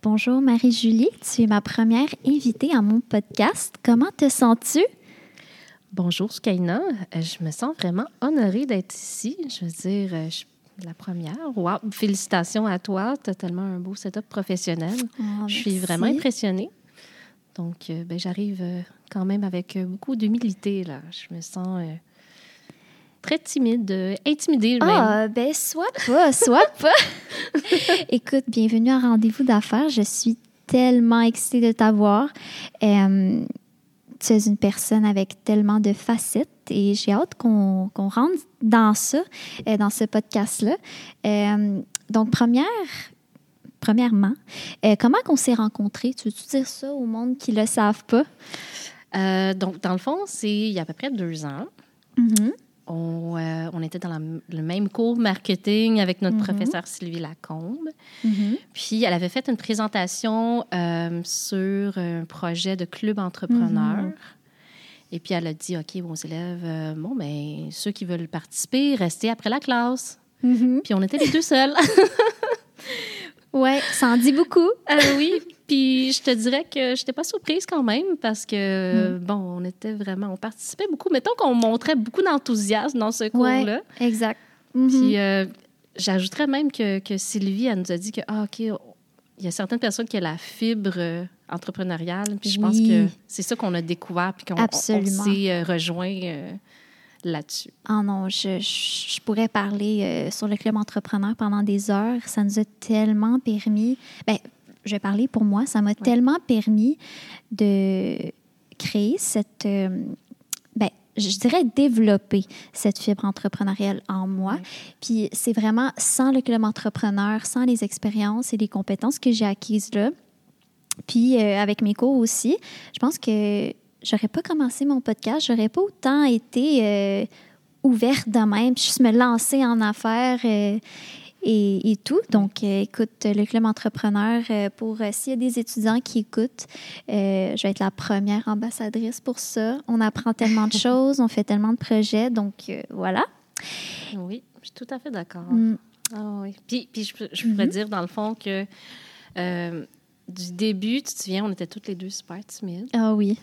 Bonjour Marie-Julie, tu es ma première invitée à mon podcast. Comment te sens-tu? Bonjour Skaina, je me sens vraiment honorée d'être ici. Je veux dire, je suis la première. Wow! Félicitations à toi, tu as tellement un beau setup professionnel. Je suis vraiment impressionnée. Donc, j'arrive quand même avec beaucoup d'humilité. Là. Je me sens très timide, intimidée. Soit pas. Écoute, bienvenue à Rendez-vous d'affaires. Je suis tellement excitée de t'avoir. Tu es une personne avec tellement de facettes et j'ai hâte qu'on rentre dans ça, dans ce podcast-là. Donc, premièrement, comment on s'est rencontrés? Tu veux-tu dire ça au monde qui ne le savent pas? Donc, dans le fond, c'est il y a à peu près 2 ans. Mm-hmm. On était dans le même cours marketing avec notre professeure Sylvie Lacombe. Mm-hmm. Puis, elle avait fait une présentation sur un projet de Club Entrepreneur. Mm-hmm. Et puis, elle a dit, OK, aux élèves, ceux qui veulent participer, restez après la classe. Mm-hmm. Puis, on était les 2 seuls. Oui, ça en dit beaucoup. Oui, puis je te dirais que je n'étais pas surprise quand même parce que, on participait beaucoup. Mettons qu'on montrait beaucoup d'enthousiasme dans ce cours-là. Oui, exact. Mm-hmm. Puis j'ajouterais même que Sylvie, elle nous a dit que, il y a certaines personnes qui ont la fibre entrepreneuriale. Puis je pense que c'est ça qu'on a découvert puis qu'on s'est rejoint là-dessus. Ah non, je pourrais parler sur le Club Entrepreneur pendant des heures. Ça nous a tellement permis... je vais parler pour moi. Ça m'a tellement permis de créer cette... je dirais développer cette fibre entrepreneuriale en moi. Oui. Puis c'est vraiment sans le Club Entrepreneur, sans les expériences et les compétences que j'ai acquises là. Puis avec mes cours aussi, je pense que... J'aurais pas commencé mon podcast, j'aurais pas autant été ouverte de même, puis juste me lancer en affaires et tout. Donc, écoute, le Club Entrepreneur, s'il y a des étudiants qui écoutent, je vais être la première ambassadrice pour ça. On apprend tellement de choses, on fait tellement de projets, donc voilà. Oui, je suis tout à fait d'accord. Mm. Ah oui. Puis je pourrais dire, dans le fond, que... du début, tu te souviens, on était toutes les 2 super timides. Ah oui.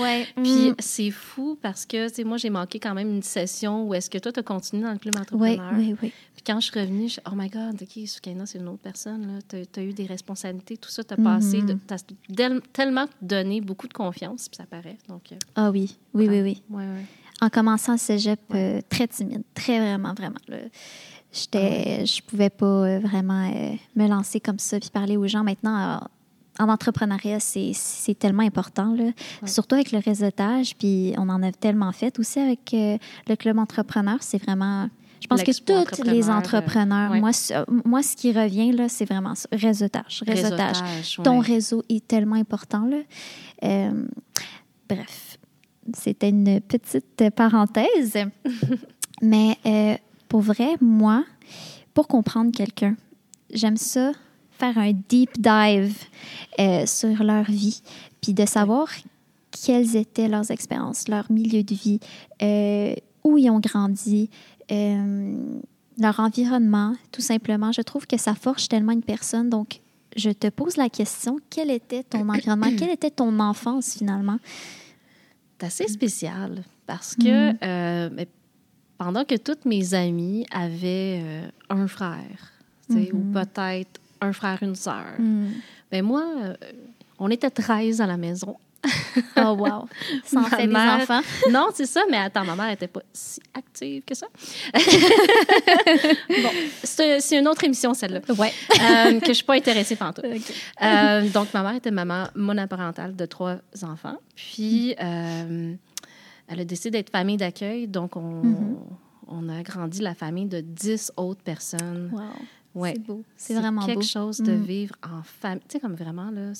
Ouais. Puis c'est fou parce que, tu sais, moi, j'ai manqué quand même une session où est-ce que toi, tu as continué dans le Club Entrepreneur. Oui. Puis quand je suis revenue, oh my God, OK, Skaina, c'est une autre personne. Tu as eu des responsabilités, tout ça, tu as passé. Tu as tellement donné beaucoup de confiance, puis ça paraît. Donc, ah oui, oui, oui, oui. Ouais, ouais. En commençant le cégep, très timide, très vraiment. Là. Je pouvais pas vraiment me lancer comme ça puis parler aux gens. Maintenant, en entrepreneuriat, c'est tellement important, là. Ouais. Surtout avec le réseautage. Puis on en a tellement fait aussi avec le Club Entrepreneur. C'est vraiment... Je pense que tous les entrepreneurs, moi, ce qui revient, là, c'est vraiment ça, réseautage. Ton réseau est tellement important, là. Bref, c'était une petite parenthèse. Mais... pour vrai, moi, pour comprendre quelqu'un, j'aime ça faire un deep dive sur leur vie, puis de savoir quelles étaient leurs expériences, leur milieu de vie, où ils ont grandi, leur environnement, tout simplement. Je trouve que ça forge tellement une personne. Donc, je te pose la question, quel était ton environnement, quelle était ton enfance finalement? C'est assez spécial parce que... pendant que toutes mes amies avaient un frère, ou peut-être un frère, une sœur, moi, on était 13 à la maison. Oh wow! Sans faire des enfants. Non, c'est ça, mais attends, ma mère n'était pas si active que ça. Bon, c'est une autre émission, celle-là. Ouais. Que je ne suis pas intéressée pantoute. Okay. Donc, ma mère était maman monoparentale de 3 enfants. Puis... elle a décidé d'être famille d'accueil, donc on a agrandi la famille de 10 autres personnes. Wow! Ouais. C'est beau. C'est vraiment beau. C'est quelque chose de vivre en famille. Tu sais, comme vraiment, là,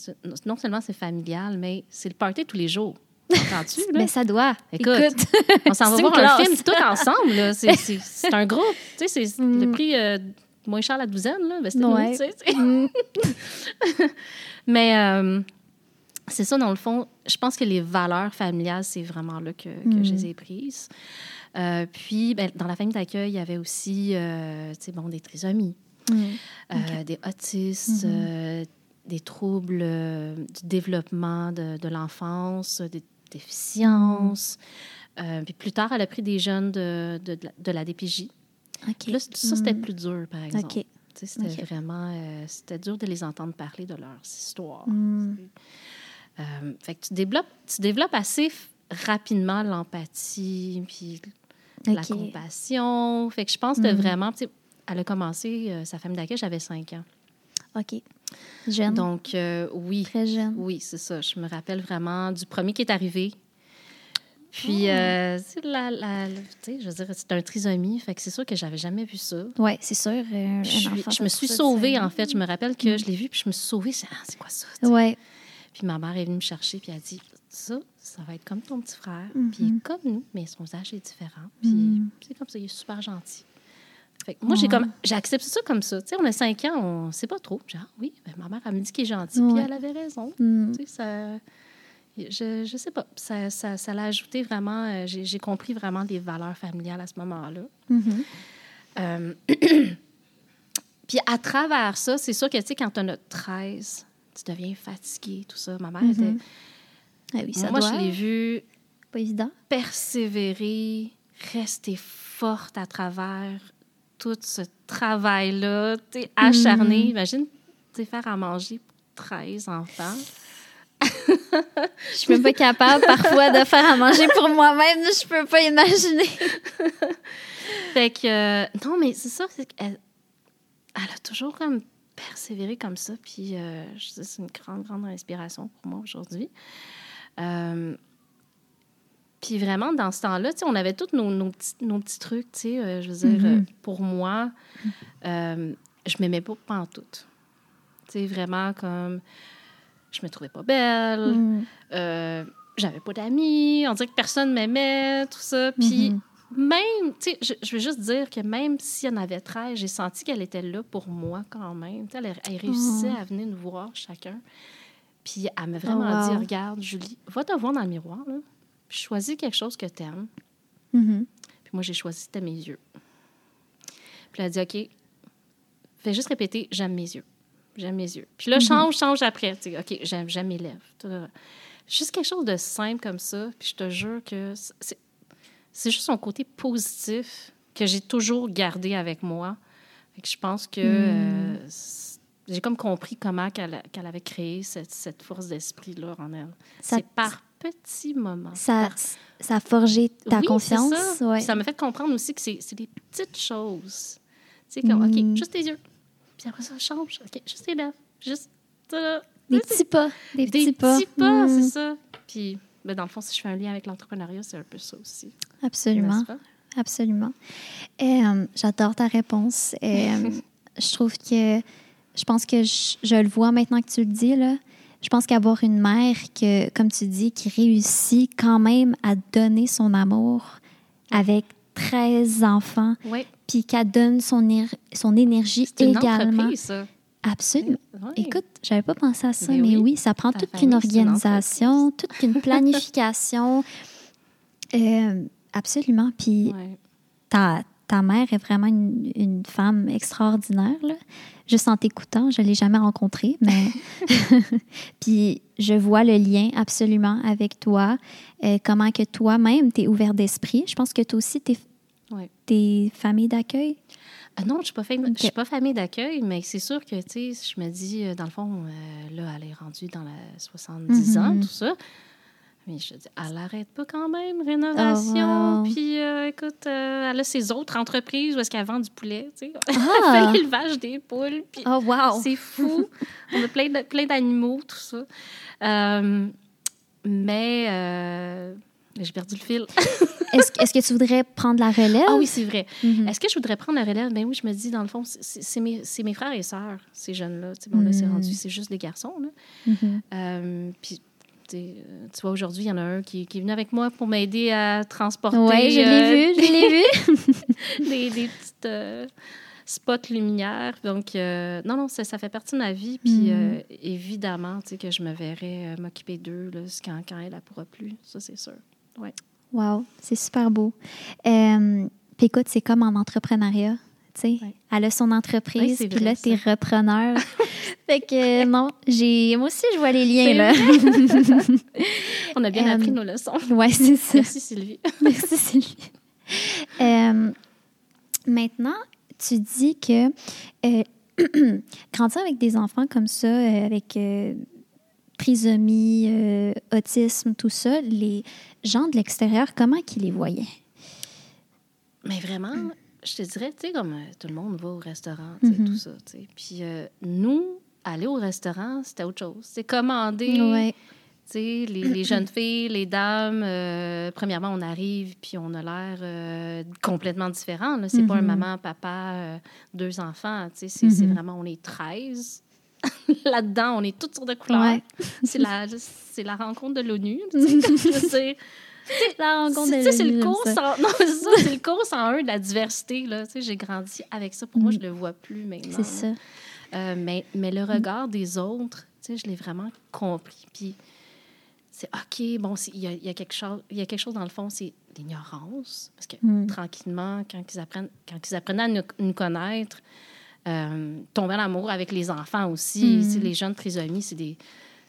non seulement c'est familial, mais c'est le party tous les jours. Entends-tu? Là? Mais ça doit. Écoute, on s'en va voir un film tout ensemble. Là. C'est un groupe. Tu sais, c'est le prix moins cher la douzaine. Là. Ben, c'était nous, tu sais. Mais... c'est ça, dans le fond, je pense que les valeurs familiales, c'est vraiment là que je les ai prises. Puis, dans la famille d'accueil, il y avait aussi des trisomies. des autistes, des troubles du développement de l'enfance, des déficiences. Puis plus tard, elle a pris des jeunes de la DPJ. Okay. Là, ça, c'était plus dur, par exemple. Okay. C'était vraiment... c'était dur de les entendre parler de leurs histoires. Fait que tu développes assez rapidement l'empathie, puis la compassion. Fait que je pense de vraiment... Elle a commencé sa famille d'accueil, j'avais 5 ans. OK. Jeune. Donc, oui. Très jeune. Oui, c'est ça. Je me rappelle vraiment du premier qui est arrivé. Puis, je veux dire, c'est un trisomie. Fait que c'est sûr que j'avais jamais vu ça. Oui, c'est sûr. Je me suis sauvée, en fait. Je me rappelle que je l'ai vu, puis je me suis sauvée. C'est quoi ça? Oui. Puis ma mère est venue me chercher, puis elle a dit, ça va être comme ton petit frère. Puis il est comme nous, mais son âge est différent. Puis c'est comme ça, il est super gentil. Fait que moi, j'accepte ça comme ça. Tu sais, on a 5 ans, on ne sait pas trop. Genre, oui, ben, ma mère, elle me dit qu'il est gentil, puis elle avait raison. Tu sais, ça... Je ne sais pas. Ça l'a ajouté vraiment... j'ai compris vraiment les valeurs familiales à ce moment-là. Puis à travers ça, c'est sûr que, tu sais, quand on a 13, tu deviens fatigué, tout ça. Ma mère était... Ah oui, ça je l'ai vue... Pas évident. Persévérer, rester forte à travers tout ce travail-là, tu sais, acharné. Imagine, tu sais, faire à manger pour 13 enfants... Je suis même pas capable parfois de faire à manger pour moi-même, je peux pas imaginer. Fait que non, mais c'est ça, c'est qu'elle a toujours comme persévéré comme ça, puis c'est une grande inspiration pour moi aujourd'hui. Puis vraiment dans ce temps-là, tu sais, on avait tous nos petits trucs, tu sais, je veux dire, pour moi, je m'aimais pas pantoute. Tu sais, vraiment comme je me trouvais pas belle, j'avais pas d'amis, on dirait que personne m'aimait, tout ça. Puis même, tu sais, je veux juste dire que même si elle en avait 13, j'ai senti qu'elle était là pour moi quand même. T'sais, elle réussissait à venir nous voir chacun. Puis elle m'a vraiment dit, regarde, Julie, va te voir dans le miroir, là, puis choisis quelque chose que t'aimes. Puis moi, j'ai choisi, c'était mes yeux. Puis elle a dit, OK, fais juste répéter, j'aime mes yeux. J'aime mes yeux. Puis là, change après. Tu sais, OK, j'aime mes lèvres. Juste quelque chose de simple comme ça. Puis je te jure que c'est juste son côté positif que j'ai toujours gardé avec moi. Fait que je pense que j'ai comme compris comment qu'elle avait créé cette force d'esprit-là en elle. C'est par petits moments. Ça a forgé ta confiance. C'est ça. Ouais. Ça m'a fait comprendre aussi que c'est des petites choses. Tu sais, comme, OK, juste tes yeux. Puis après ça, change. OK, juste les lèvres. Juste là. Des petits pas. Des petits pas, c'est ça. Puis, ben, dans le fond, si je fais un lien avec l'entrepreneuriat, c'est un peu ça aussi. Absolument. Absolument. J'adore ta réponse. Je trouve que... Je pense que je le vois maintenant que tu le dis, là. Je pense qu'avoir une mère, que, comme tu dis, qui réussit quand même à donner son amour avec 13 enfants, puis qu'elle donne son énergie également. C'est une entreprise, ça. Absolument. Oui. Écoute, je n'avais pas pensé à ça, mais oui, ça prend toute une organisation, toute une planification. Absolument. Puis ta mère est vraiment une femme extraordinaire, là. Juste en t'écoutant, je ne l'ai jamais rencontrée, mais puis je vois le lien absolument avec toi, comment que toi-même, tu es ouvert d'esprit. Je pense que toi aussi, tu es famille d'accueil. Non, je suis pas famille d'accueil, mais c'est sûr que, tu sais, je me dis, dans le fond, là, elle est rendue dans la 70 ans, tout ça. Mais je dis, elle n'arrête pas quand même, rénovation. Puis, écoute, elle a ses autres entreprises où est-ce qu'elle vend du poulet, tu sais. Elle fait l'élevage des poules. Puis c'est fou. On a plein d'animaux, tout ça. J'ai perdu le fil. Est-ce que tu voudrais prendre la relève? Ah oui, c'est vrai. Est-ce que je voudrais prendre la relève? Ben oui, je me dis, dans le fond, c'est mes frères et sœurs, ces jeunes-là. Tu sais, bon, là, c'est juste des garçons, là. Puis... Tu vois, aujourd'hui, il y en a un qui est venu avec moi pour m'aider à transporter... Oui, je l'ai vu. des petites spots lumières. Donc, non, ça fait partie de ma vie. Puis, évidemment, tu sais, que je me verrais m'occuper d'eux là, quand elle ne pourra plus. Ça, c'est sûr. Ouais. Wow, c'est super beau. Puis, écoute, c'est comme en entrepreneuriat. tu sais. Ouais. Elle a son entreprise, puis là, t'es repreneur. Fait que non, moi aussi, je vois les liens, là. On a bien appris nos leçons. Oui, c'est ça. Merci, Sylvie. Merci, Sylvie. Maintenant, tu dis que grandir avec des enfants comme ça, avec trisomie, autisme, tout ça, les gens de l'extérieur, comment qu'ils les voyaient? Mais vraiment, je te dirais, tu sais, comme tout le monde va au restaurant, tu sais, tout ça, tu sais. Puis nous, aller au restaurant, c'était autre chose. C'est commander, tu sais, les jeunes filles, les dames. Premièrement, on arrive, puis on a l'air complètement différent, là. C'est pas un maman, papa, deux enfants, tu sais. C'est vraiment, on est 13. Là-dedans, on est toutes sortes de couleurs. Ouais. C'est la rencontre de l'ONU, tu sais. C'est le cours 101 de la diversité, là. J'ai grandi avec ça. Pour moi, je ne le vois plus maintenant. C'est ça. Mais le regard des autres, je l'ai vraiment compris. Puis c'est OK, bon, il y a quelque chose dans le fond, c'est l'ignorance. Parce que tranquillement, quand ils apprennent à nous connaître, tomber en amour avec les enfants aussi. Les jeunes trisomies,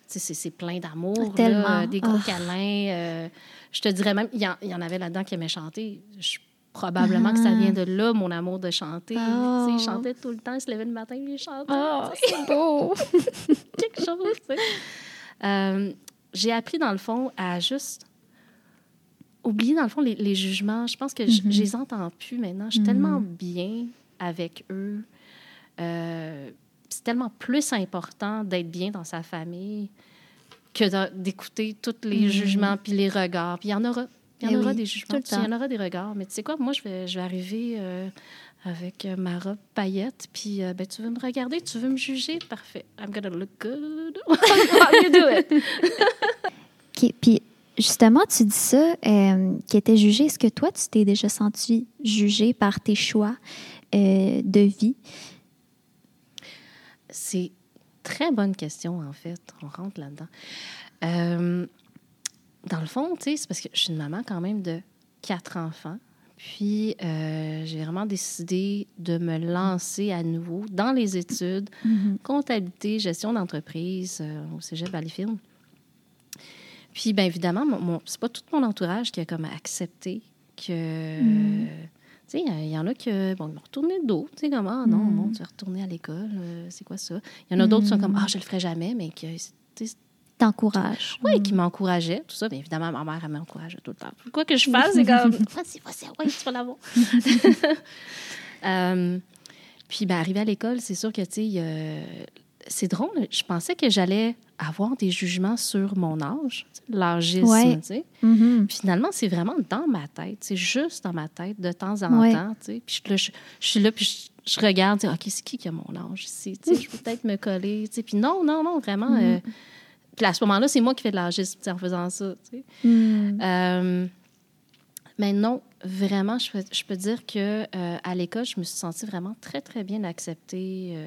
c'est plein d'amour, là, des gros câlins. Je te dirais même, il y en avait là-dedans qui aimaient chanter. Probablement que ça vient de là, mon amour de chanter. Oh. Ils chantaient tout le temps, ils se levaient le matin et ils chantaient. Oh, c'est beau! Quelque chose, tu sais. J'ai appris, dans le fond, à juste oublier, dans le fond, les jugements. Je pense que je les entends plus maintenant. Je suis tellement bien avec eux. C'est tellement plus important d'être bien dans sa famille que d'écouter tous les jugements puis les regards. Puis il y en aura des jugements, puis il y en aura des regards. Mais tu sais quoi, moi, je vais arriver avec ma robe paillette, puis tu veux me regarder, tu veux me juger? Parfait. I'm gonna look good. You do it. Okay, puis justement, tu dis ça, qui était jugé. Est-ce que toi, tu t'es déjà sentie jugée par tes choix de vie? C'est très bonne question, en fait. On rentre là-dedans. Dans le fond, tu sais, c'est parce que je suis une maman quand même de 4 enfants. Puis, j'ai vraiment décidé de me lancer à nouveau dans les études, comptabilité, gestion d'entreprise au Cégep de Valleyfield. Puis, bien évidemment, c'est pas tout mon entourage qui a comme accepté que... Tu sais, il y en a qui m'ont retourné le dos. Tu sais, comme, ah non, bon, tu vas retourner à l'école, c'est quoi ça? Il y en a d'autres qui sont comme, ah, je le ferai jamais, mais qui t'encouragent. Oui, qui m'encourageaient, tout ça. Bien évidemment, ma mère, elle m'encourageait tout le temps. Quoi que je fasse, c'est comme, ah, c'est facile, oui, tu vas l'avoir. Puis, arrivé à l'école, c'est sûr que, tu sais, c'est drôle, je pensais que j'allais avoir des jugements sur mon âge, l'âgisme, tu sais. Finalement, c'est vraiment dans ma tête, c'est juste dans ma tête, de temps en temps, tu sais. Puis je suis là, puis je regarde, OK, c'est qui a mon âge ici, tu sais, je peux peut-être me coller, tu sais. Puis non, vraiment. Puis à ce moment-là, c'est moi qui fais de l'âgisme, tu sais, en faisant ça, tu sais. Mais non, vraiment, je peux dire que à l'école, je me suis sentie vraiment très, très bien acceptée, tu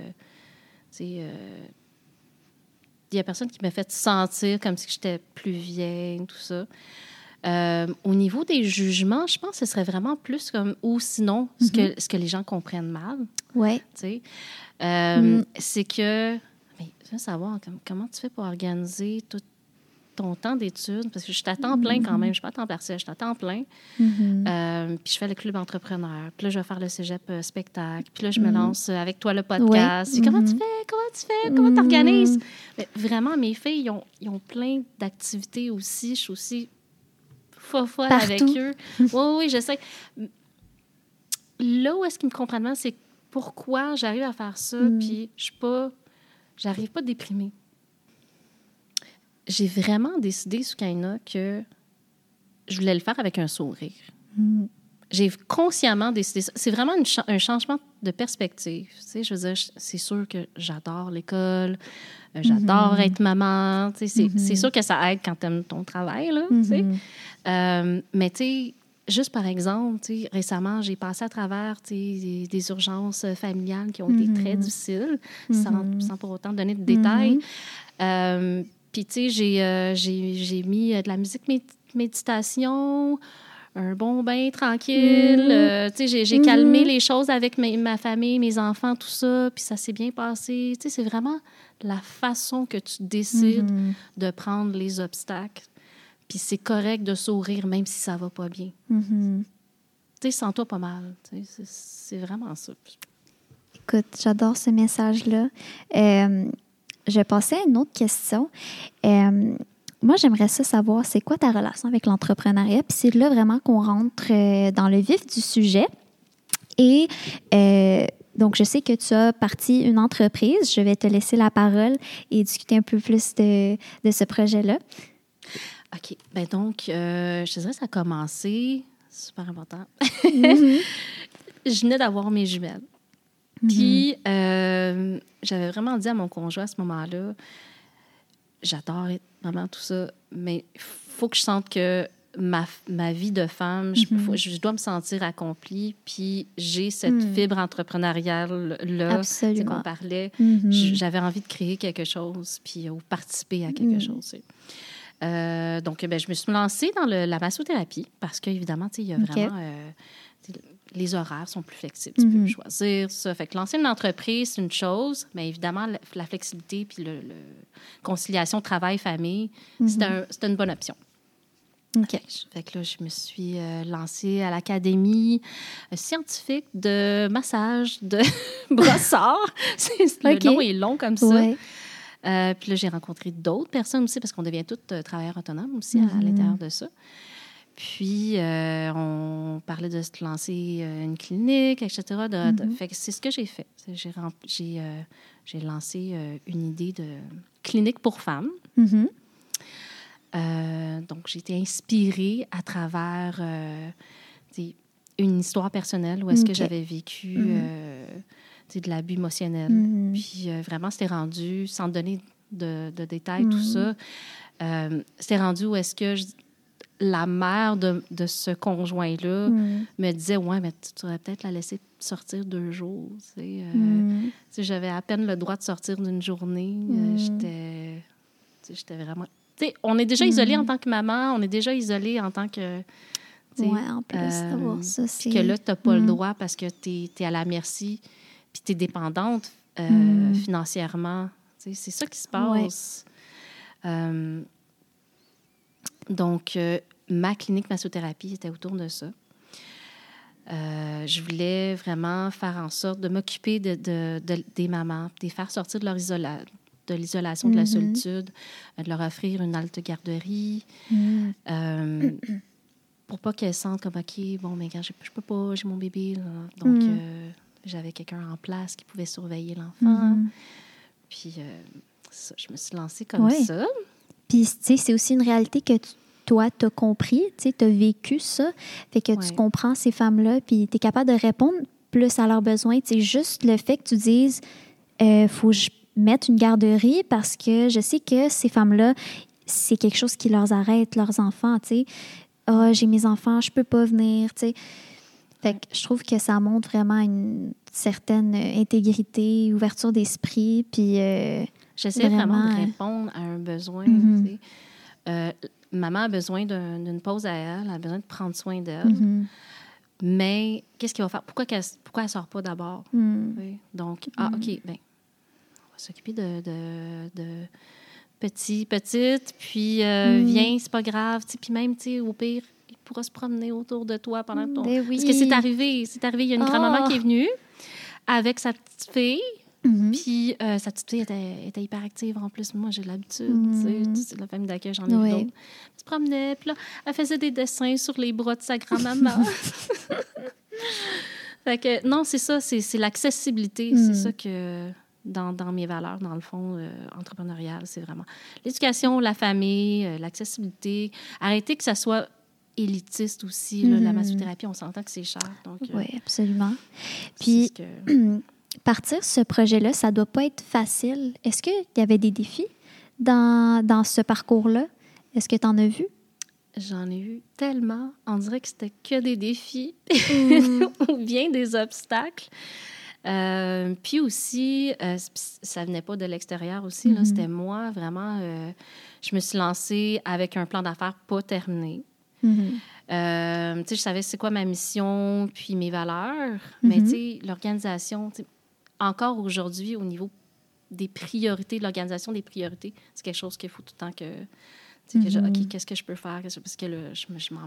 sais, il n'y a personne qui m'a fait sentir comme si j'étais plus vieille, tout ça. Au niveau des jugements, je pense que ce serait vraiment plus comme « ou sinon », ce que les gens comprennent mal. Oui. C'est que... Mais je veux savoir comment tu fais pour organiser tout ton temps d'études. Parce que je suis à temps plein quand même. Je ne suis pas à temps partiel, je suis à temps plein. Puis je fais le Club Entrepreneur. Puis là, je vais faire le Cégep spectacle. Puis là, je me lance avec toi le podcast. Puis comment tu fais? Comment tu organises? Mais vraiment, mes filles, ils ont plein d'activités aussi. Je suis aussi folle avec eux. Oui, je sais. Là où est-ce qu'ils me comprennent mal, c'est pourquoi j'arrive à faire ça, puis j'arrive pas déprimée. J'ai vraiment décidé, Skaina, que je voulais le faire avec un sourire. J'ai consciemment décidé ça. C'est vraiment un changement de perspective. Tu sais, je veux dire, c'est sûr que j'adore l'école, j'adore être maman. Tu sais, c'est sûr que ça aide quand tu aimes ton travail, là, tu sais. Mais tu sais, juste par exemple, tu sais, récemment, j'ai passé à travers, tu sais, des urgences familiales qui ont été très difficiles, sans pour autant donner de détails. Puis, tu sais, j'ai mis de la musique méditation, un bon bain tranquille. J'ai calmé les choses avec ma famille, mes enfants, tout ça, puis ça s'est bien passé. Tu sais, c'est vraiment la façon que tu décides de prendre les obstacles. Puis c'est correct de sourire même si ça va pas bien. Mm-hmm. Tu sais, sens-toi pas mal. C'est vraiment ça. Écoute, j'adore ce message-là. Je vais passer à une autre question. Moi, j'aimerais ça savoir, c'est quoi ta relation avec l'entrepreneuriat? Puis c'est là vraiment qu'on rentre dans le vif du sujet. Et donc, je sais que tu as parti une entreprise. Je vais te laisser la parole et discuter un peu plus de ce projet-là. OK. Bien donc, je te dirais que ça a commencé. Super important. Je venais d'avoir mes jumelles. Puis, j'avais vraiment dit à mon conjoint à ce moment-là, j'adore être maman, tout ça, mais il faut que je sente que ma vie de femme, je dois me sentir accomplie, puis j'ai cette fibre entrepreneuriale-là, tu sais, qu'on parlait. J'avais envie de créer quelque chose, puis participer à quelque chose. Donc, je me suis lancée dans la massothérapie, parce qu'évidemment, tu sais, il y a vraiment... les horaires sont plus flexibles. Tu peux choisir ça. Fait que lancer une entreprise, c'est une chose, mais évidemment, la flexibilité puis la conciliation travail-famille, c'était une bonne option. OK. Fait que là, je me suis lancée à l'Académie scientifique de massage de brossard. Le nom est long comme ça. Ouais. Puis là, j'ai rencontré d'autres personnes aussi, parce qu'on devient toutes travailleurs autonomes aussi à l'intérieur de ça. Puis, on parlait de se lancer une clinique, etc. Fait que c'est ce que j'ai fait. J'ai lancé une idée de clinique pour femmes. Donc, j'ai été inspirée à travers une histoire personnelle où est-ce que j'avais vécu de l'abus émotionnel. Puis, vraiment, c'était rendu, sans donner de détails, tout ça, c'était rendu où est-ce que... La mère de ce conjoint-là me disait « Ouais, mais tu aurais peut-être la laisser sortir 2 jours. » J'avais à peine le droit de sortir d'une journée. J'étais vraiment... T'sais, on est déjà isolé en tant que maman, on est déjà isolé en tant que... Ouais, en plus d'avoir ça, c'est... que là, tu n'as pas le droit parce que tu es à la merci puis tu es dépendante financièrement. T'sais, c'est ça qui se passe. Ouais. Donc, ma clinique massothérapie était autour de ça. Je voulais vraiment faire en sorte de m'occuper des mamans, de les faire sortir de leur l'isolation, de la solitude, de leur offrir une halte garderie pour pas qu'elles sentent comme « OK, bon, mais regarde, je peux pas, j'ai mon bébé. » Donc, j'avais quelqu'un en place qui pouvait surveiller l'enfant. Puis, ça, je me suis lancée comme ça. Puis, tu sais, c'est aussi une réalité que toi, tu as compris, tu sais, tu as vécu ça. Fait que tu comprends ces femmes-là, puis tu es capable de répondre plus à leurs besoins. Tu sais, juste le fait que tu dises, faut que je mette une garderie parce que je sais que ces femmes-là, c'est quelque chose qui leur arrête, leurs enfants, tu sais. Ah, j'ai mes enfants, je peux pas venir, tu sais. Fait que je trouve que ça montre vraiment une certaine intégrité, ouverture d'esprit, puis... J'essaie vraiment de répondre à un besoin. Tu sais. Maman a besoin d'une pause à elle a besoin de prendre soin d'elle. Mais qu'est-ce qu'elle va faire? Pourquoi elle ne sort pas d'abord? Oui. Donc, OK, bien, on va s'occuper de petite, puis viens, c'est pas grave. Puis même, au pire, il pourra se promener autour de toi pendant ton... Parce que c'est arrivé, il y a une grand-maman qui est venue avec sa petite fille. Puis, sa petite fille était hyperactive en plus. Moi, j'ai l'habitude, tu sais, la famille d'accueil, j'en ai vu d'autres. Elle se promenait, puis là, elle faisait des dessins sur les bras de sa grand-maman. Fait que, non, c'est ça, c'est l'accessibilité. C'est ça que, dans mes valeurs, dans le fond, entrepreneurial, c'est vraiment l'éducation, la famille, l'accessibilité. Arrêtez que ça soit... élitiste aussi, là, la massothérapie, on s'entend que c'est cher. Donc, oui, absolument. Puis, partir ce projet-là, ça ne doit pas être facile. Est-ce qu'il y avait des défis dans ce parcours-là? Est-ce que tu en as vu? J'en ai eu tellement. On dirait que c'était que des défis ou bien des obstacles. Puis aussi, ça venait pas de l'extérieur aussi. Là, c'était moi, vraiment. Je me suis lancée avec un plan d'affaires pas terminé. Mm-hmm. Je savais c'est quoi ma mission puis mes valeurs, mais l'organisation, encore aujourd'hui, au niveau des priorités, de l'organisation des priorités, c'est quelque chose qu'il faut tout le temps que... OK, qu'est-ce que je peux faire? Parce que là, je me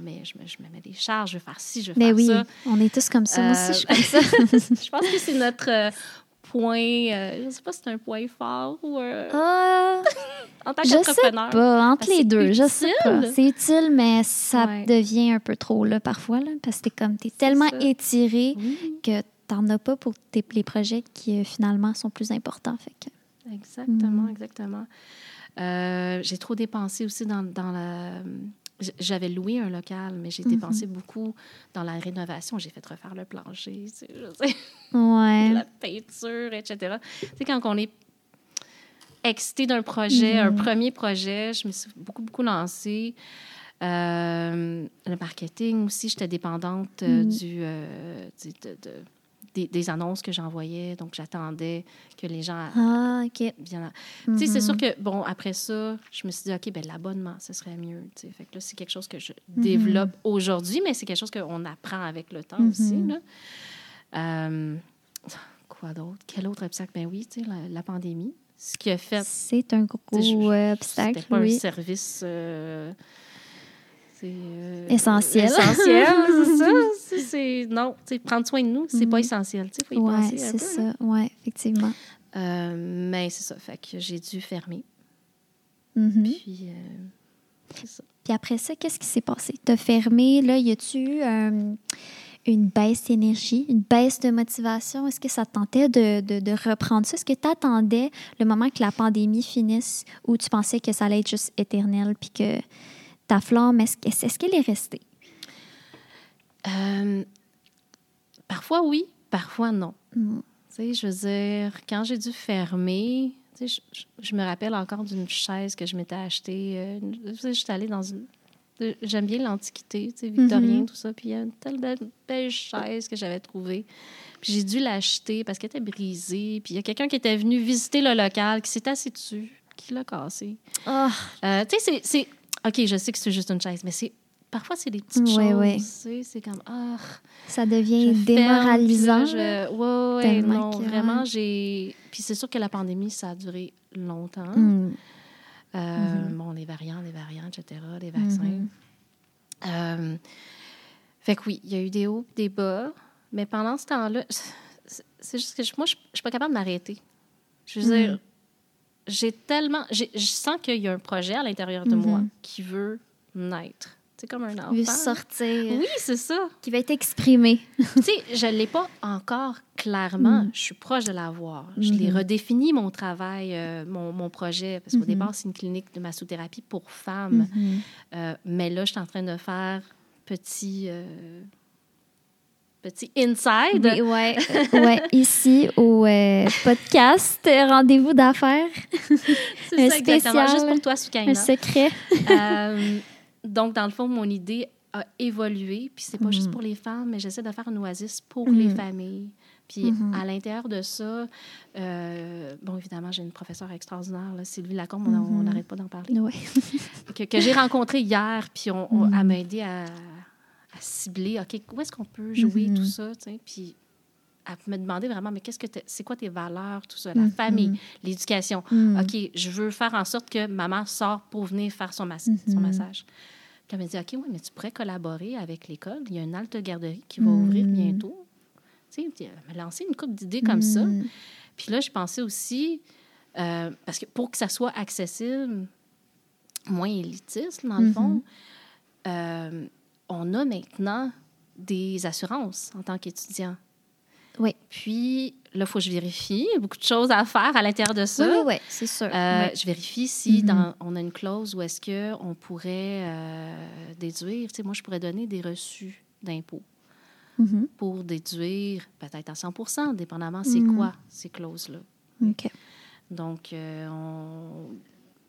mets des charges, je veux faire ci, je veux faire ça. On est tous comme ça. Moi aussi, je suis comme ça. Je pense que c'est notre point... je ne sais pas si c'est un point fort ou... en tant qu'entrepreneur. Je sais pas. Entre les deux, utile. Je sais pas. C'est utile, mais ça devient un peu trop, là, parfois, là, parce que t'es tellement étiré que t'en as pas pour les projets qui, finalement, sont plus importants. Fait que... Exactement, exactement. J'ai trop dépensé aussi dans la... J'avais loué un local, mais j'ai dépensé beaucoup dans la rénovation. J'ai fait refaire le plancher, la peinture, etc. Tu sais, quand on est excité d'un projet, un premier projet, je me suis beaucoup lancée. Le marketing aussi, j'étais dépendante des annonces que j'envoyais. Donc, j'attendais que les gens... Ah, OK. Bien... Tu sais, c'est sûr que, bon, après ça, je me suis dit, OK, ben l'abonnement, ce serait mieux. T'sais. Fait que là, c'est quelque chose que je développe aujourd'hui, mais c'est quelque chose qu'on apprend avec le temps aussi, là. Quoi d'autre? Quel autre obstacle? Ben oui, tu sais, la pandémie. Ce qui a fait... C'est un gros obstacle, c'était pas un service... essentiel. Essentiel, c'est ça. Non, prendre soin de nous, c'est pas essentiel. Il faut y penser un peu. Oui, c'est ça. Oui, effectivement. Mais c'est ça. Fait que j'ai dû fermer. Puis, c'est ça. Puis après ça, qu'est-ce qui s'est passé? Tu as fermé, là, y a-tu eu une baisse d'énergie, une baisse de motivation? Est-ce que ça tentait de reprendre ça? Est-ce que tu attendais le moment que la pandémie finisse ou tu pensais que ça allait être juste éternel puis que... Ta flamme, est-ce qu'elle est restée? Parfois, oui. Parfois, non. Je veux dire, quand j'ai dû fermer, je me rappelle encore d'une chaise que je m'étais achetée. Je suis allée dans une... J'aime bien l'Antiquité, victorien, tout ça. Puis il y a une telle belle chaise que j'avais trouvée. Puis j'ai dû l'acheter parce qu'elle était brisée. Puis il y a quelqu'un qui était venu visiter le local, qui s'est assis dessus, qui l'a cassée. Oh. Tu sais, c'est... OK, je sais que c'est juste une chaise, mais parfois, c'est des petites choses. Oui. C'est comme... Oh, ça devient démoralisant. Oui, non, vraiment, j'ai... Puis c'est sûr que la pandémie, ça a duré longtemps. Bon, les variants, etc., les vaccins. Fait que oui, il y a eu des hauts, des bas. Mais pendant ce temps-là, c'est juste que moi, je ne suis pas capable de m'arrêter. Je veux dire... Je sens qu'il y a un projet à l'intérieur de moi qui veut naître. C'est comme un enfant. Qui veut sortir. Oui, c'est ça. Qui va être exprimé. Tu sais, je ne l'ai pas encore clairement. Je suis proche de l'avoir. Je l'ai redéfini, mon travail, mon projet. Parce qu'au départ, c'est une clinique de massothérapie pour femmes. Mais là, je suis en train de faire petit inside. Oui, ici au podcast Rendez-vous d'affaires. C'est ça, exactement. Juste pour toi, Skaina. Un secret. Donc, dans le fond, mon idée a évolué. Puis, c'est pas juste pour les femmes, mais j'essaie de faire une oasis pour les familles. Puis, à l'intérieur de ça, bon, évidemment, j'ai une professeure extraordinaire, là, Sylvie Lacombe, on n'arrête pas d'en parler. Oui. que j'ai rencontrée hier, puis elle m'a aidée à cibler, OK, où est-ce qu'on peut jouer, tout ça, tu sais, puis à me demander vraiment, mais c'est quoi tes valeurs, tout ça, la famille, l'éducation. OK, je veux faire en sorte que maman sort pour venir faire son massage. Puis elle m'a dit, OK, oui, mais tu pourrais collaborer avec l'école. Il y a une halte garderie qui va ouvrir bientôt. Tu sais, elle m'a lancé une couple d'idées comme ça. Puis là, je pensais aussi, parce que pour que ça soit accessible, moins élitiste, dans le fond, on a maintenant des assurances en tant qu'étudiant. Oui. Puis, là, il faut que je vérifie. Il y a beaucoup de choses à faire à l'intérieur de ça. Oui, c'est sûr. Je vérifie si on a une clause où est-ce qu'on pourrait déduire. Tu sais, moi, je pourrais donner des reçus d'impôts pour déduire peut-être à 100 dépendamment c'est quoi ces clauses-là. OK. Donc,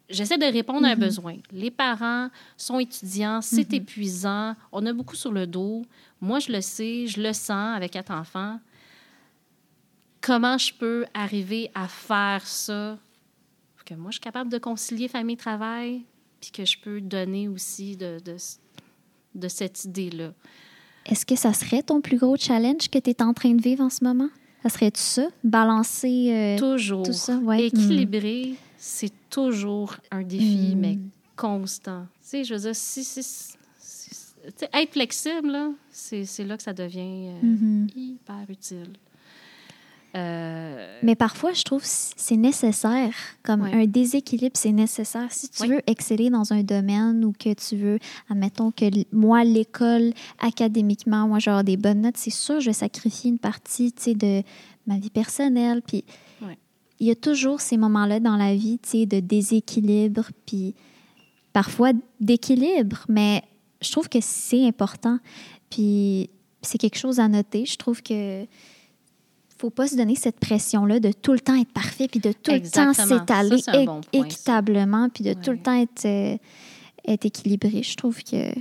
j'essaie de répondre à un besoin. Les parents sont étudiants, c'est épuisant, on a beaucoup sur le dos. Moi, je le sais, je le sens avec 4 enfants. Comment je peux arriver à faire ça pour que moi, je suis capable de concilier famille-travail puis que je peux donner aussi de cette idée-là. Est-ce que ça serait ton plus gros challenge que tu es en train de vivre en ce moment? Ça serait-tu ça? Balancer toujours. Tout ça? Ouais. Équilibrer, c'est toujours un défi, mais constant. Tu sais, je veux dire, si être flexible, là, c'est là que ça devient hyper utile. Mais parfois, je trouve que c'est nécessaire. Comme un déséquilibre, c'est nécessaire. Si tu veux exceller dans un domaine ou que tu veux, admettons que moi, l'école, académiquement, moi, j'aurai des bonnes notes, c'est sûr, je vais sacrifier une partie, tu sais, de ma vie personnelle. Puis, il y a toujours ces moments-là dans la vie, tu sais, de déséquilibre, puis parfois d'équilibre. Mais je trouve que c'est important. Puis, c'est quelque chose à noter. Je trouve que faut pas se donner cette pression-là de tout le temps être parfait puis de tout le temps s'étaler équitablement puis de tout le temps être équilibré. Je trouve que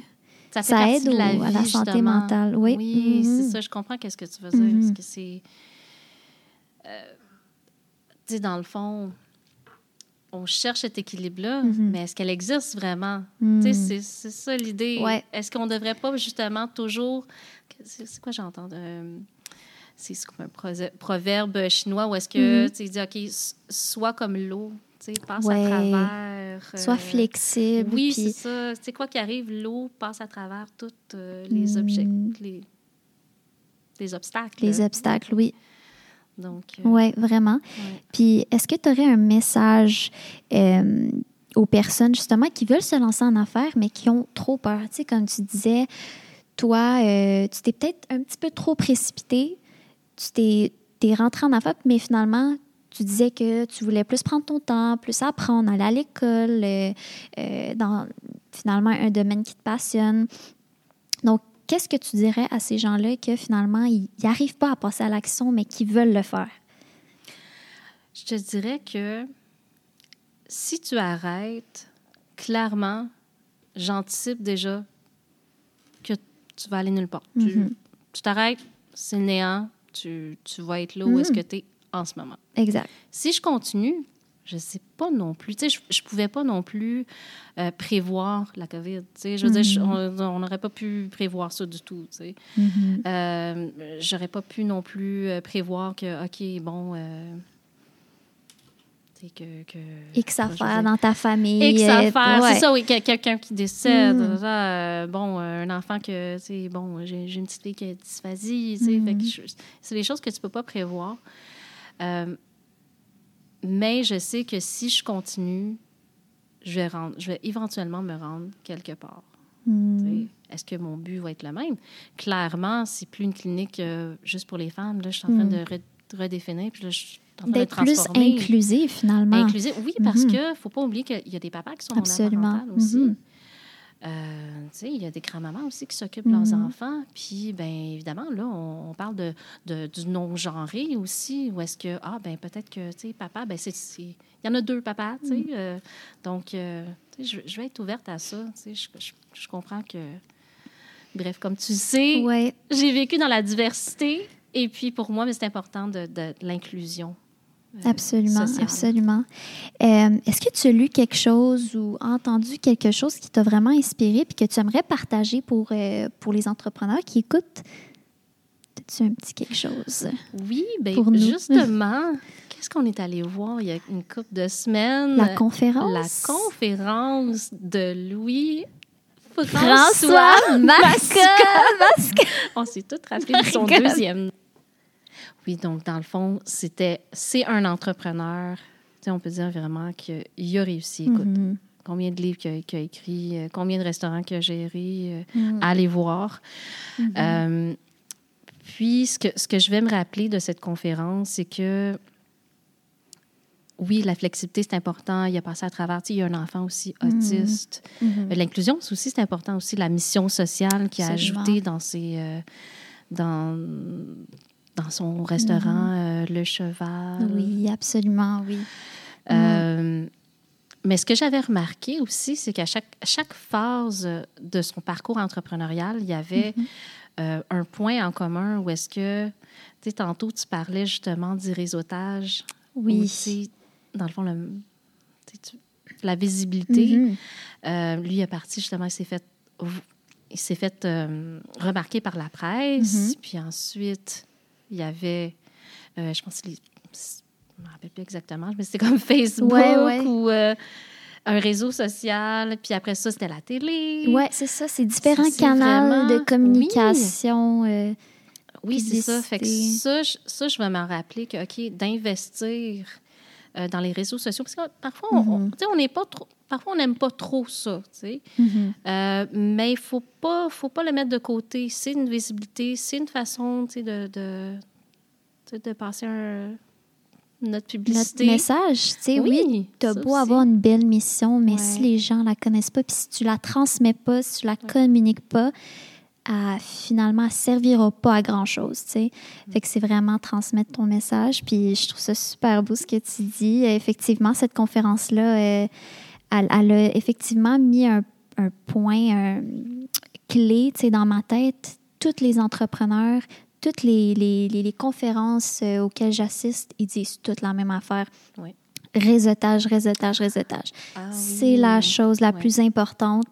ça aide à la santé mentale. Oui, c'est ça. Je comprends qu'est-ce que tu veux dire. Parce que c'est... tu sais, dans le fond, on cherche cet équilibre-là, mais est-ce qu'elle existe vraiment? Tu sais, c'est ça l'idée. Ouais. Est-ce qu'on devrait pas justement toujours... C'est quoi j'entends c'est comme un proverbe chinois où est-ce que tu dis, OK, sois comme l'eau, tu sais, passe à travers. Sois flexible. Oui, puis... c'est ça. Tu sais, quoi qu'arrive, l'eau passe à travers tous les objets, les obstacles. Les obstacles, oui. Donc. Oui, vraiment. Ouais. Puis, est-ce que tu aurais un message aux personnes, justement, qui veulent se lancer en affaires, mais qui ont trop peur? Tu sais, comme tu disais, toi, tu t'es peut-être un petit peu trop précipitée. Tu t'es rentrée en affaires, mais finalement, tu disais que tu voulais plus prendre ton temps, plus apprendre, aller à l'école, dans finalement un domaine qui te passionne. Donc, qu'est-ce que tu dirais à ces gens-là que finalement, ils n'arrivent pas à passer à l'action, mais qu'ils veulent le faire? Je te dirais que si tu arrêtes, clairement, j'anticipe déjà que tu vas aller nulle part. Tu t'arrêtes, c'est le néant. Tu vas être là où est-ce que tu es en ce moment. Exact. Si je continue, je ne sais pas non plus. Tu sais, je ne pouvais pas non plus prévoir la COVID. Tu sais, je veux dire, on n'aurait pas pu prévoir ça du tout. Tu sais. Je n'aurais pas pu non plus prévoir que, OK, bon... X affaires dans ta famille. X affaires, c'est ça, oui, quelqu'un qui décède. Bon, un enfant que, tu sais, bon, j'ai une petite fille qui a dysphasie, tu sais, c'est des choses que tu ne peux pas prévoir. Mais je sais que si je continue, je vais éventuellement me rendre quelque part. Est-ce que mon but va être le même? Clairement, c'est plus une clinique juste pour les femmes. Là, je suis en train de redéfinir, puis là, d'être plus inclusif, finalement. Inclusif, oui, parce qu'il ne faut pas oublier qu'il y a des papas qui sont en parental aussi. Il y a des grands-mamans aussi qui s'occupent de leurs enfants. Puis, bien, évidemment, là, on parle du non-genré aussi, où est-ce que, peut-être que, tu sais, papa, bien, il y en a deux papas, tu sais. Donc, je vais être ouverte à ça, tu sais. Je comprends que, bref, comme tu sais, j'ai vécu dans la diversité. Et puis, pour moi, c'est important de l'inclusion absolument, sociale. Absolument. Est-ce que tu as lu quelque chose ou entendu quelque chose qui t'a vraiment inspiré et que tu aimerais partager pour les entrepreneurs qui écoutent? As-tu un petit quelque chose? Oui, bien, justement, qu'est-ce qu'on est allé voir il y a une couple de semaines? La conférence de Louis François Masca. On s'est tous rappelés de son deuxième. Oui, donc, dans le fond, c'est un entrepreneur. Tu sais, on peut dire vraiment qu'il a réussi. Écoute, combien de livres qu'il a écrit, combien de restaurants qu'il a gérés, allez voir. Puis, ce que je vais me rappeler de cette conférence, c'est que, oui, la flexibilité, c'est important. Il a passé à travers. Tu sais, il y a un enfant aussi autiste. L'inclusion, c'est aussi important. Aussi la mission sociale qu'il a ajoutée dans ses... dans son restaurant, Le Cheval. Oui, absolument, oui. Mais ce que j'avais remarqué aussi, c'est qu'à chaque phase de son parcours entrepreneurial, il y avait un point en commun où est-ce que... Tu sais, tantôt, tu parlais justement du réseautage. Oui. Où, dans le fond, la visibilité. Lui, il est parti, justement, il s'est fait... il s'est fait remarquer par la presse. Mm-hmm. Puis ensuite, il y avait, je pense, je ne me rappelle plus exactement, mais c'était comme Facebook ou un réseau social. Puis après ça, c'était la télé. Oui, c'est ça. C'est différents canaux de communication. Oui, c'est ça. Fait que ça, je vais m'en rappeler que, OK, d'investir dans les réseaux sociaux. Parce que parfois, on n'est pas trop... Parfois, on n'aime pas trop ça, tu sais. Mm-hmm. Mais il ne faut pas le mettre de côté. C'est une visibilité, c'est une façon, tu sais, de passer notre publicité. Notre message, tu sais. Oui, tu as beau avoir une belle mission, mais si les gens ne la connaissent pas, puis si tu ne la transmets pas, si tu ne la communiques pas, finalement, elle ne servira pas à grand-chose, tu sais. Fait que c'est vraiment transmettre ton message. Puis je trouve ça super beau, ce que tu dis. Effectivement, cette conférence-là... Elle a effectivement mis un point clé, tu sais, dans ma tête. Toutes les entrepreneurs, toutes les conférences auxquelles j'assiste, ils disent toutes la même affaire. Oui. Réseautage. Ah, c'est la chose la plus importante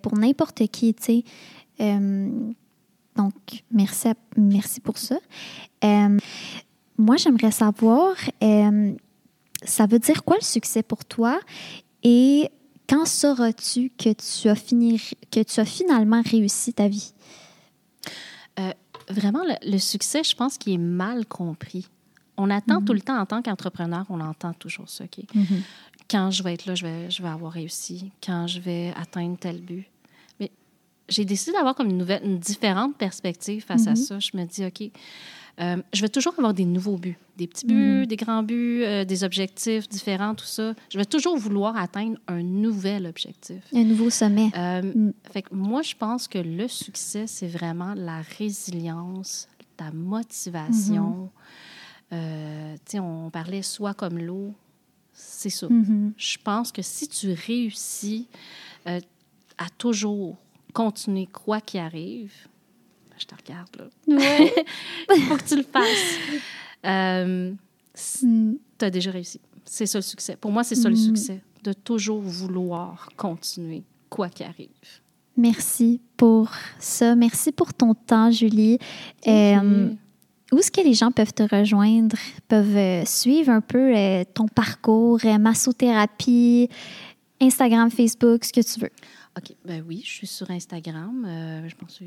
pour n'importe qui, tu sais. Donc, merci pour ça. Moi, j'aimerais savoir, ça veut dire quoi le succès pour toi? Et quand sauras-tu que tu as finalement réussi ta vie? Vraiment, le succès, je pense qu'il est mal compris. On attend tout le temps, en tant qu'entrepreneur, on entend toujours ça. Okay? Mm-hmm. Quand je vais être là, je vais avoir réussi. Quand je vais atteindre tel but. Mais j'ai décidé d'avoir comme une différente perspective face à ça. Je me dis, OK... je vais toujours avoir des nouveaux buts, des petits buts, des grands buts, des objectifs différents, tout ça. Je vais toujours vouloir atteindre un nouvel objectif. Un nouveau sommet. Fait que moi, je pense que le succès, c'est vraiment la résilience, la motivation. On parlait « soi comme l'eau », c'est ça. Mm-hmm. Je pense que si tu réussis à toujours continuer quoi qu'il arrive... Je te regarde, là. Oui. Il faut que tu le fasses. Tu as déjà réussi. C'est ça le succès. Pour moi, c'est ça le succès. De toujours vouloir continuer, quoi qu'il arrive. Merci pour ça. Merci pour ton temps, Julie. Où est-ce que les gens peuvent te rejoindre, peuvent suivre un peu ton parcours, massothérapie, Instagram, Facebook, ce que tu veux? OK. Ben oui, je suis sur Instagram. Je pense que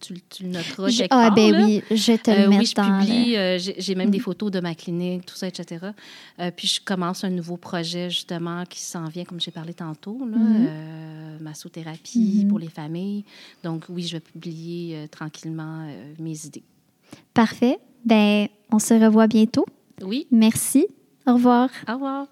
tu le noteras quelque part. Ah, ben là. Oui, je te le mets je publie. J'ai même des photos de ma clinique, tout ça, etc. Puis, je commence un nouveau projet, justement, qui s'en vient, comme j'ai parlé tantôt, là, massothérapie pour les familles. Donc, oui, je vais publier tranquillement mes idées. Parfait. Ben, on se revoit bientôt. Oui. Merci. Au revoir. Au revoir.